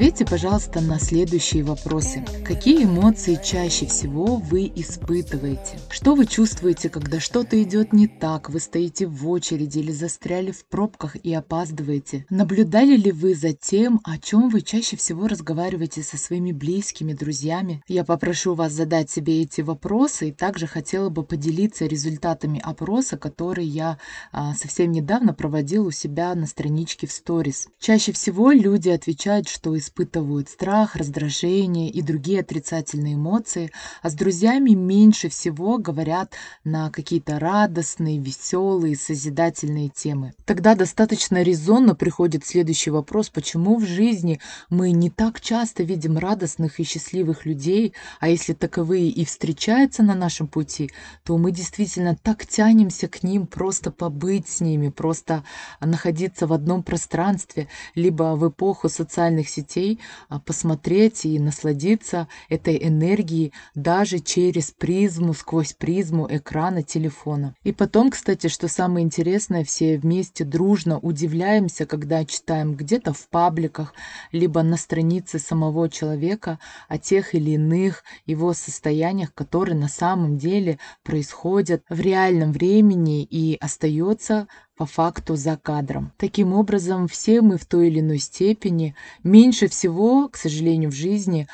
Ответьте, пожалуйста, на следующие вопросы. Какие эмоции чаще всего вы испытываете? Что вы чувствуете, когда что-то идет не так, вы стоите в очереди или застряли в пробках и опаздываете? Наблюдали ли вы за тем, о чем вы чаще всего разговариваете со своими близкими, друзьями? Я попрошу вас задать себе эти вопросы и также хотела бы поделиться результатами опроса, который я совсем недавно проводил у себя на страничке в сторис. Чаще всего люди отвечают, что испытывают страх, раздражение и другие отрицательные эмоции, а с друзьями меньше всего говорят на какие-то радостные, веселые, созидательные темы. Тогда достаточно резонно приходит следующий вопрос: почему в жизни мы не так часто видим радостных и счастливых людей, а если таковые и встречаются на нашем пути, то мы действительно так тянемся к ним, просто побыть с ними, просто находиться в одном пространстве, либо в эпоху социальных сетей посмотреть и насладиться этой энергией даже через призму, сквозь призму экрана телефона. И потом, кстати, что самое интересное, все вместе дружно удивляемся, когда читаем где-то в пабликах, либо на странице самого человека о тех или иных его состояниях, которые на самом деле происходят в реальном времени и остается по факту за кадром. Таким образом, все мы в той или иной степени меньше всего, к сожалению, в жизни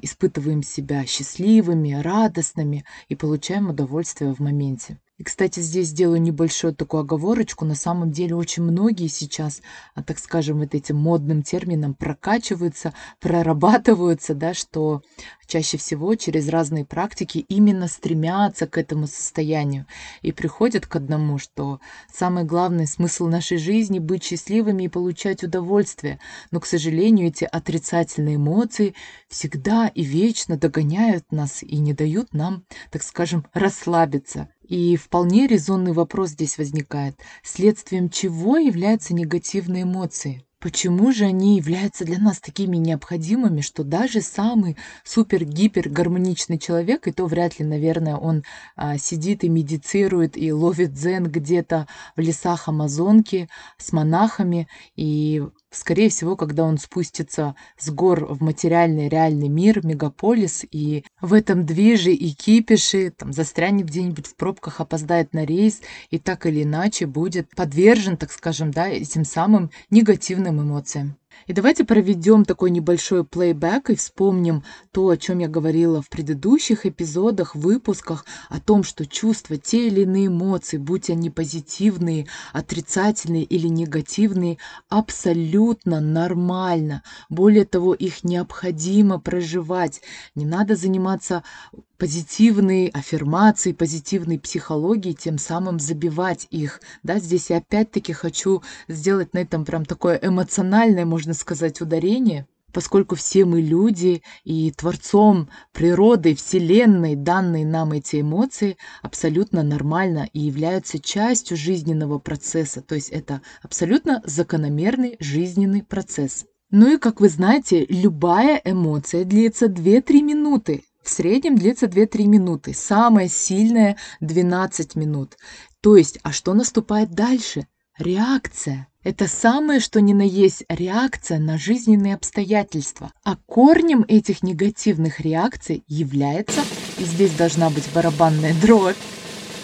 испытываем себя счастливыми, радостными и получаем удовольствие в моменте. И, кстати, здесь делаю небольшую такую оговорочку. На самом деле очень многие сейчас, так скажем, вот этим модным термином прокачиваются, прорабатываются, да, что чаще всего через разные практики именно стремятся к этому состоянию и приходят к одному, что самый главный смысл нашей жизни — быть счастливыми и получать удовольствие. Но, к сожалению, эти отрицательные эмоции всегда и вечно догоняют нас и не дают нам, так скажем, расслабиться. И вполне резонный вопрос здесь возникает. Следствием чего являются негативные эмоции? Почему же они являются для нас такими необходимыми, что даже самый супер-гипер гармоничный человек, и то вряд ли, наверное, он сидит и медитирует, и ловит дзен где-то в лесах Амазонки с монахами, и, скорее всего, когда он спустится с гор в материальный реальный мир, мегаполис, и в этом движе и кипише, там, застрянет где-нибудь в пробках, опоздает на рейс, и так или иначе будет подвержен, так скажем, да, этим самым негативным эмоциям. И давайте проведем такой небольшой плейбэк и вспомним то, о чем я говорила в предыдущих эпизодах, выпусках, о том, что чувства, те или иные эмоции, будь они позитивные, отрицательные или негативные, абсолютно нормально. Более того, их необходимо проживать. Не надо заниматься позитивные аффирмации, позитивной психологии, тем самым забивать их. Да, здесь я опять-таки хочу сделать на этом прям такое эмоциональное, можно сказать, ударение, поскольку все мы люди, и творцом природы, вселенной данные нам эти эмоции абсолютно нормально и являются частью жизненного процесса. То есть это абсолютно закономерный жизненный процесс. Ну и, как вы знаете, любая эмоция длится 2-3 минуты. В среднем длится 2-3 минуты, самое сильное 12 минут. То есть, а что наступает дальше? Реакция. Это самое, что ни на есть, реакция на жизненные обстоятельства. А корнем этих негативных реакций является, и здесь должна быть барабанная дробь,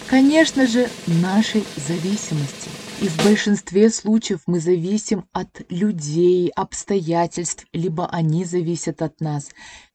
конечно же, нашей зависимости. И в большинстве случаев мы зависим от людей, обстоятельств, либо они зависят от нас.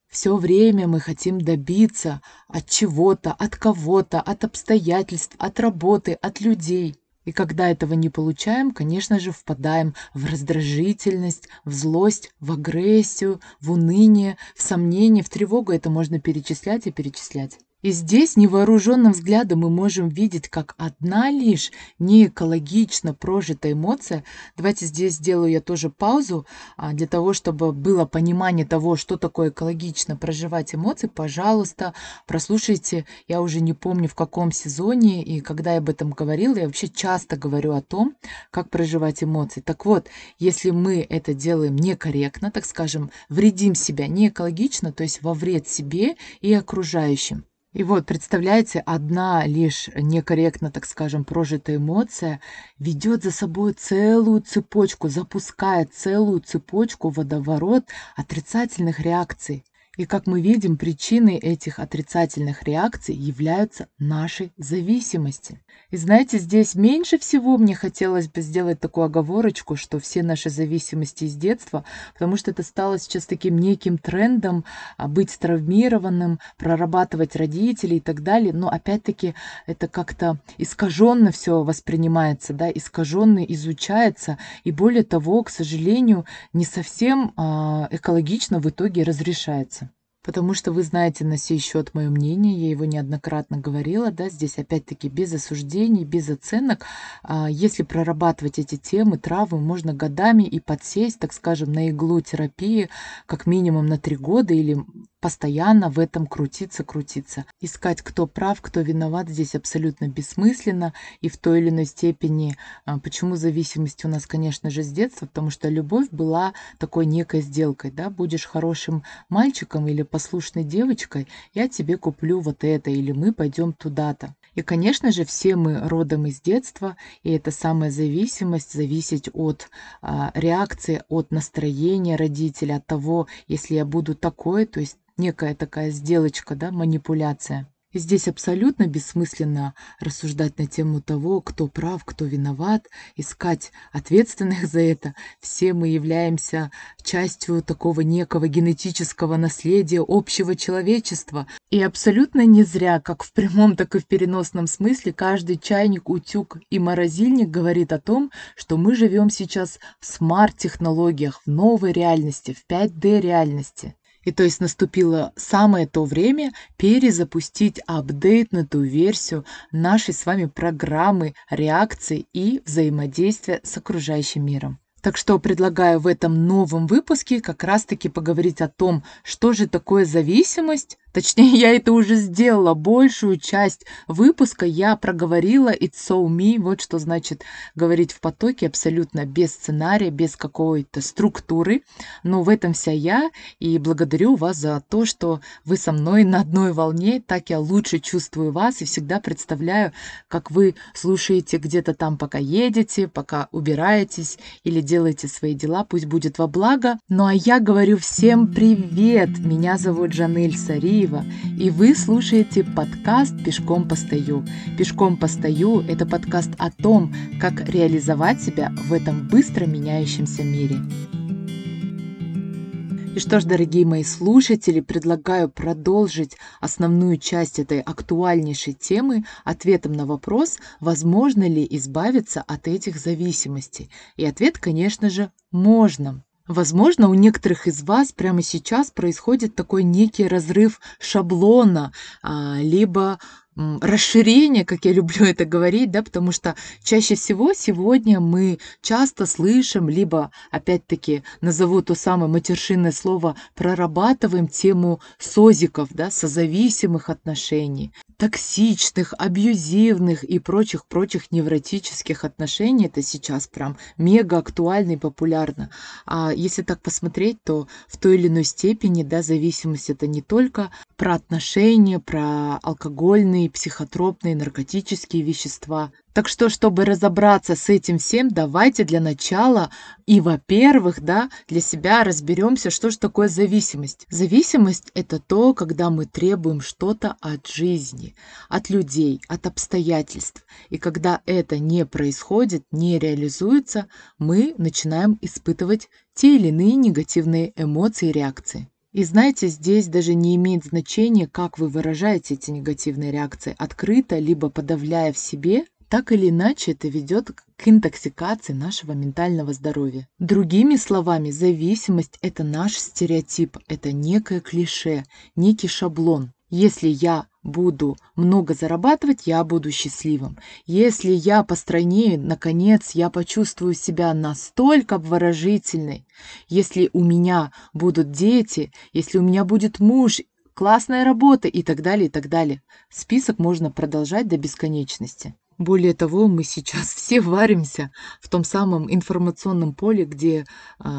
Все время мы хотим добиться от чего-то, от кого-то, от обстоятельств, от работы, от людей. И когда этого не получаем, конечно же, впадаем в раздражительность, в злость, в агрессию, в уныние, в сомнение, в тревогу. Это можно перечислять и перечислять. И здесь невооруженным взглядом мы можем видеть, как одна лишь неэкологично прожитая эмоция. Давайте здесь сделаю я тоже паузу, для того, чтобы было понимание того, что такое экологично проживать эмоции. Пожалуйста, прослушайте. Я уже не помню, в каком сезоне и когда я об этом говорила. Я вообще часто говорю о том, как проживать эмоции. Так вот, если мы это делаем некорректно, так скажем, вредим себя неэкологично, то есть во вред себе и окружающим, И вот, представляете, одна лишь некорректно, так скажем, прожитая эмоция ведет за собой целую цепочку, запускает целую цепочку, водоворот отрицательных реакций. И, как мы видим, причиной этих отрицательных реакций являются наши зависимости. И знаете, здесь меньше всего мне хотелось бы сделать такую оговорочку, что все наши зависимости из детства, потому что это стало сейчас таким неким трендом быть травмированным, прорабатывать родителей и так далее. Но опять-таки это как-то искаженно все воспринимается, да, искаженно изучается. И более того, к сожалению, не совсем экологично в итоге разрешается. Потому что вы знаете на сей счет мое мнение, я его неоднократно говорила, да, здесь опять-таки без осуждений, без оценок. Если прорабатывать эти темы, травмы, можно годами и подсесть, так скажем, на иглу терапии, как минимум на 3 года, или постоянно в этом крутиться. Искать, кто прав, кто виноват, здесь абсолютно бессмысленно, и в той или иной степени, почему зависимость у нас, конечно же, с детства, потому что любовь была такой некой сделкой, да, будешь хорошим мальчиком или послушной девочкой, я тебе куплю вот это, или мы пойдем туда-то. И, конечно же, все мы родом из детства, и эта самая зависимость зависит от реакции, от настроения родителя, от того, если я буду такой, то есть некая такая сделочка, да, манипуляция. И здесь абсолютно бессмысленно рассуждать на тему того, кто прав, кто виноват, искать ответственных за это. Все мы являемся частью такого некого генетического наследия общего человечества. И абсолютно не зря, как в прямом, так и в переносном смысле, каждый чайник, утюг и морозильник говорит о том, что мы живем сейчас в смарт-технологиях, в новой реальности, в 5D-реальности. И то есть наступило самое то время перезапустить апдейтнутую версию нашей с вами программы реакции и взаимодействия с окружающим миром. Так что предлагаю в этом новом выпуске как раз-таки поговорить о том, что же такое зависимость. Точнее, я это уже сделала. Большую часть выпуска я проговорила «It's so me». Вот что значит говорить в потоке абсолютно без сценария, без какой-то структуры. Но в этом вся я. И благодарю вас за то, что вы со мной на одной волне. Так я лучше чувствую вас и всегда представляю, как вы слушаете где-то там, пока едете, пока убираетесь или делаете свои дела. Пусть будет во благо. Ну а я говорю всем привет. Меня зовут Жаныль Сариева. И вы слушаете подкаст «Пешком постою». «Пешком постою» — это подкаст о том, как реализовать себя в этом быстро меняющемся мире. И что ж, дорогие мои слушатели, предлагаю продолжить основную часть этой актуальнейшей темы ответом на вопрос, возможно ли избавиться от этих зависимостей. И ответ, конечно же, можно. Возможно, у некоторых из вас прямо сейчас происходит такой некий разрыв шаблона, либо расширение, как я люблю это говорить, да, потому что чаще всего сегодня мы часто слышим, либо опять-таки назову то самое матершинное слово, прорабатываем тему созиков, да, созависимых отношений, токсичных, абьюзивных и прочих невротических отношений. Это сейчас прям мега актуально и популярно. А если так посмотреть, то в той или иной степени, да, зависимость — это не только про отношения, про алкогольные, психотропные, наркотические вещества. Так что, чтобы разобраться с этим всем, давайте для начала и, во-первых, да, для себя разберемся, что же такое зависимость. Зависимость – это то, когда мы требуем что-то от жизни, от людей, от обстоятельств. И когда это не происходит, не реализуется, мы начинаем испытывать те или иные негативные эмоции и реакции. И знаете, здесь даже не имеет значения, как вы выражаете эти негативные реакции, открыто, либо подавляя в себе. Так или иначе, это ведет к интоксикации нашего ментального здоровья. Другими словами, зависимость – это наш стереотип, это некое клише, некий шаблон. Если я буду много зарабатывать, я буду счастливым. Если я постройнее, наконец, я почувствую себя настолько обворожительной. Если у меня будут дети, если у меня будет муж, классная работа и так далее, и так далее. Список можно продолжать до бесконечности. Более того, мы сейчас все варимся в том самом информационном поле, где,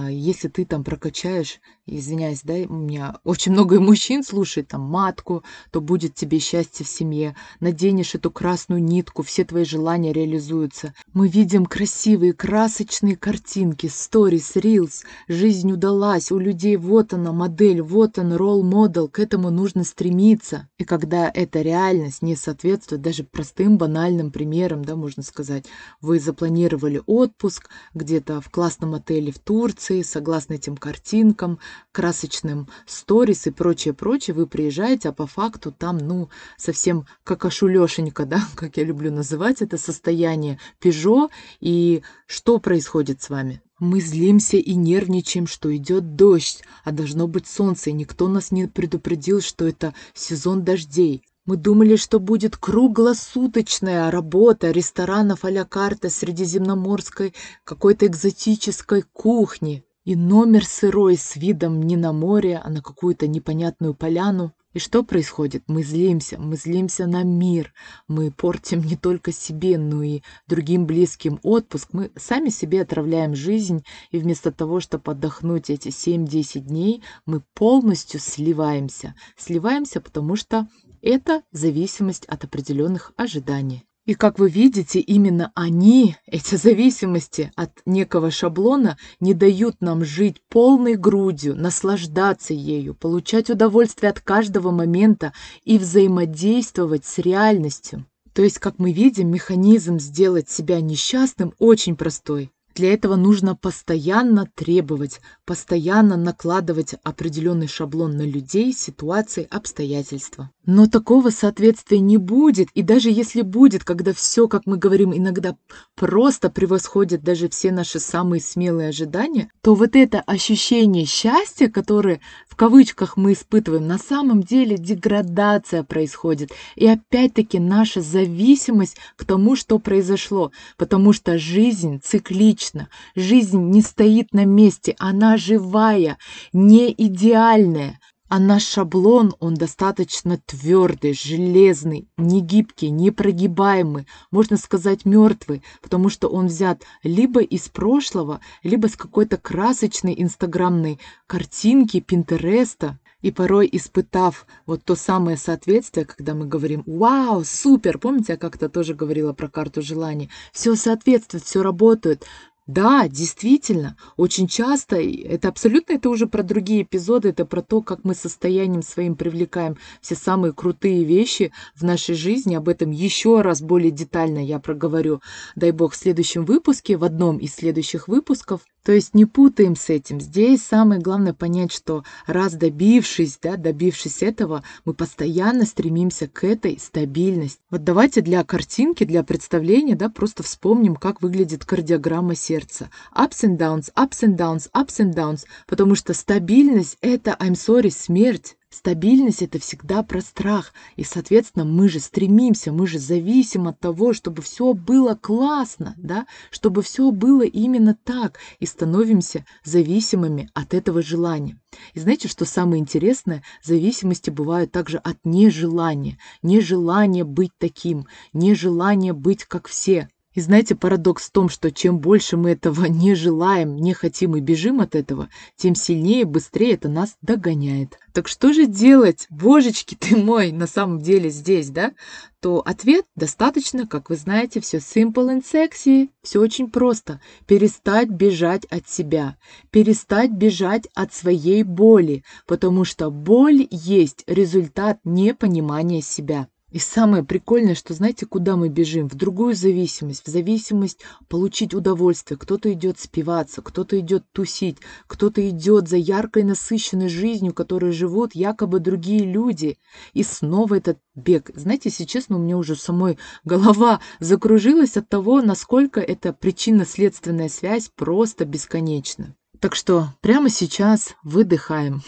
если ты там прокачаешь, извиняюсь, да, у меня очень много мужчин слушает, там, матку, то будет тебе счастье в семье, наденешь эту красную нитку, все твои желания реализуются. Мы видим красивые, красочные картинки, сторис, рилс, жизнь удалась, у людей вот она модель, вот он ролл-модел, к этому нужно стремиться. И когда эта реальность не соответствует даже простым банальным примерам, да, можно сказать, вы запланировали отпуск где-то в классном отеле в Турции, согласно этим картинкам, красочным сторис и прочее-прочее, вы приезжаете, а по факту там, ну, совсем какашулёшенько, да, как я люблю называть это состояние Пежо, и что происходит с вами? Мы злимся и нервничаем, что идет дождь, а должно быть солнце, и никто нас не предупредил, что это сезон дождей. Мы думали, что будет круглосуточная работа ресторанов а-ля карта средиземноморской какой-то экзотической кухни. И номер сырой с видом не на море, а на какую-то непонятную поляну. И что происходит? Мы злимся на мир. Мы портим не только себе, но и другим близким отпуск. Мы сами себе отравляем жизнь, и вместо того, чтобы отдохнуть эти 7-10 дней, мы полностью сливаемся. Сливаемся, потому что это зависимость от определенных ожиданий. И как вы видите, именно они, эти зависимости от некого шаблона, не дают нам жить полной грудью, наслаждаться ею, получать удовольствие от каждого момента и взаимодействовать с реальностью. То есть, как мы видим, механизм сделать себя несчастным очень простой. Для этого нужно постоянно требовать, постоянно накладывать определенный шаблон на людей, ситуации, обстоятельства. Но такого соответствия не будет, и даже если будет, когда все, как мы говорим, иногда просто превосходит даже все наши самые смелые ожидания, то вот это ощущение счастья, которое в кавычках мы испытываем, на самом деле деградация происходит. И опять-таки наша зависимость к тому, что произошло, потому что жизнь циклична. Жизнь не стоит на месте, она живая, не идеальная. А наш шаблон, он достаточно твердый, железный, не гибкий, не прогибаемый, можно сказать, мертвый, потому что он взят либо из прошлого, либо с какой-то красочной инстаграмной картинки, Пинтереста. И порой, испытав вот то самое соответствие, когда мы говорим «Вау, супер!», помните, я как-то тоже говорила про карту желаний, все соответствует, все работает. Да, действительно, очень часто, это абсолютно, это уже про другие эпизоды, это про то, как мы состоянием своим привлекаем все самые крутые вещи в нашей жизни, об этом еще раз более детально я проговорю, дай бог, в следующем выпуске, в одном из следующих выпусков. То есть не путаем с этим. Здесь самое главное понять, что раз добившись, да, добившись этого, мы постоянно стремимся к этой стабильности. Вот давайте для картинки, для представления, да, просто вспомним, как выглядит кардиограмма сердца. Ups and downs, ups and downs, ups and downs. Потому что стабильность – это, I'm sorry, смерть. Стабильность – это всегда про страх. И, соответственно, мы же стремимся, мы же зависим от того, чтобы все было классно, да? Чтобы все было именно так. И становимся зависимыми от этого желания. И знаете, что самое интересное? Зависимости бывают также от нежелания. Нежелание быть таким, нежелание быть как все. И знаете, парадокс в том, что чем больше мы этого не желаем, не хотим и бежим от этого, тем сильнее и быстрее это нас догоняет. Так что же делать, божечки ты мой, на самом деле здесь, да? То ответ достаточно, как вы знаете, все simple and sexy, все очень просто. Перестать бежать от себя, перестать бежать от своей боли, потому что боль есть результат непонимания себя. И самое прикольное, что знаете, куда мы бежим? В другую зависимость, в зависимость получить удовольствие. Кто-то идет спиваться, кто-то идет тусить, кто-то идет за яркой насыщенной жизнью, которой живут якобы другие люди. И снова этот бег. Знаете, если честно, у меня уже самой голова закружилась от того, насколько эта причинно-следственная связь просто бесконечна. Так что прямо сейчас выдыхаем,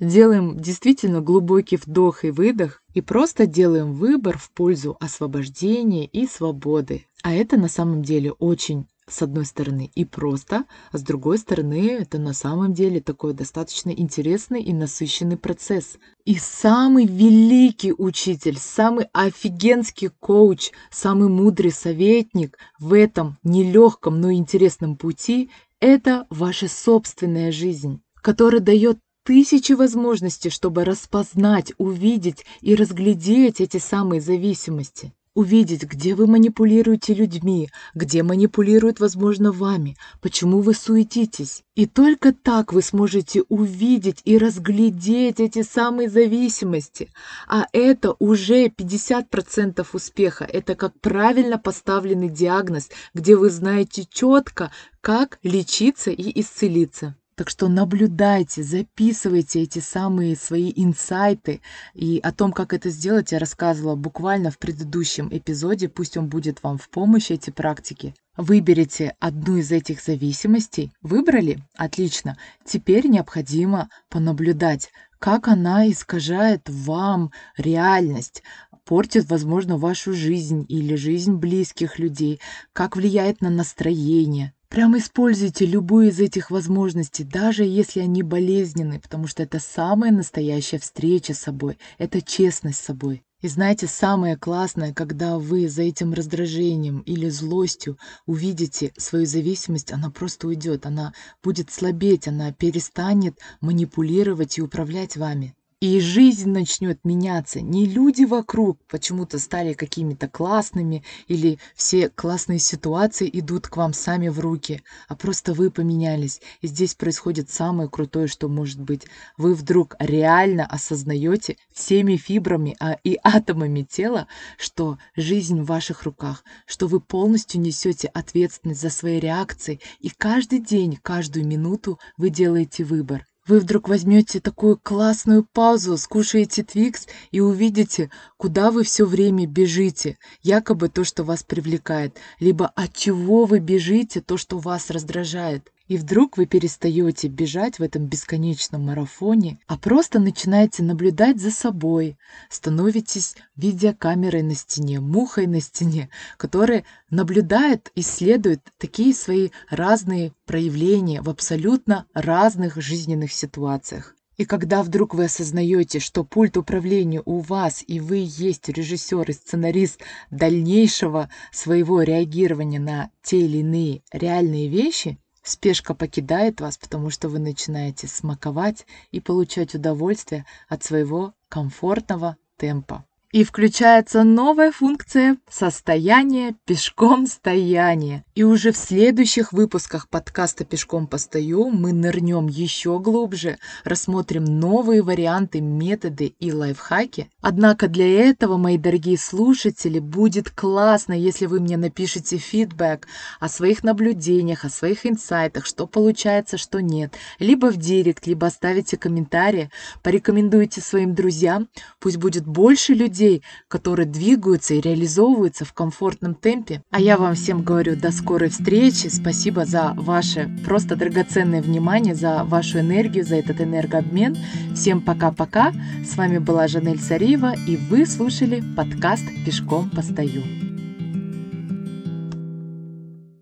делаем действительно глубокий вдох и выдох и просто делаем выбор в пользу освобождения и свободы. А это на самом деле очень с одной стороны, и просто, а с другой стороны, это на самом деле такой достаточно интересный и насыщенный процесс. И самый великий учитель, самый офигенский коуч, самый мудрый советник в этом нелегком, но интересном пути – это ваша собственная жизнь, которая дает тысячи возможностей, чтобы распознать, увидеть и разглядеть эти самые зависимости. Увидеть, где вы манипулируете людьми, где манипулируют, возможно, вами, почему вы суетитесь. И только так вы сможете увидеть и разглядеть эти самые зависимости. А это уже 50% успеха. Это как правильно поставленный диагноз, где вы знаете четко, как лечиться и исцелиться. Так что наблюдайте, записывайте эти самые свои инсайты. И о том, как это сделать, я рассказывала буквально в предыдущем эпизоде. Пусть он будет вам в помощь, эти практики. Выберите одну из этих зависимостей. Выбрали? Отлично. Теперь необходимо понаблюдать, как она искажает вам реальность, портит, возможно, вашу жизнь или жизнь близких людей, как влияет на настроение. Прям используйте любую из этих возможностей, даже если они болезненны, потому что это самая настоящая встреча с собой, это честность с собой. И знаете, самое классное, когда вы за этим раздражением или злостью увидите свою зависимость, она просто уйдет, она будет слабеть, она перестанет манипулировать и управлять вами. И жизнь начнет меняться. Не люди вокруг почему-то стали какими-то классными, или все классные ситуации идут к вам сами в руки, а просто вы поменялись. И здесь происходит самое крутое, что может быть. Вы вдруг реально осознаете всеми фибрами и атомами тела, что жизнь в ваших руках, что вы полностью несете ответственность за свои реакции, и каждый день, каждую минуту вы делаете выбор. Вы вдруг возьмете такую классную паузу, скушаете твикс и увидите, куда вы все время бежите, якобы то, что вас привлекает, либо от чего вы бежите, то, что вас раздражает. И вдруг вы перестаете бежать в этом бесконечном марафоне, а просто начинаете наблюдать за собой, становитесь видеокамерой на стене, мухой на стене, которая наблюдает, исследует такие свои разные проявления в абсолютно разных жизненных ситуациях. И когда вдруг вы осознаете, что пульт управления у вас, и вы есть режиссер и сценарист дальнейшего своего реагирования на те или иные реальные вещи, спешка покидает вас, потому что вы начинаете смаковать и получать удовольствие от своего комфортного темпа. И включается новая функция «Состояние пешком стояния». И уже в следующих выпусках подкаста «Пешком постою» мы нырнем еще глубже, рассмотрим новые варианты, методы и лайфхаки. Однако для этого, мои дорогие слушатели, будет классно, если вы мне напишите фидбэк о своих наблюдениях, о своих инсайтах, что получается, что нет. Либо в директ, либо оставите комментарии, порекомендуйте своим друзьям, пусть будет больше людей, которые двигаются и реализовываются в комфортном темпе. А я вам всем говорю до скорой встречи. Спасибо за ваше просто драгоценное внимание, за вашу энергию, за этот энергообмен. Всем пока-пока. С вами была Жаныль Сариева, и вы слушали подкаст «Пешком постою».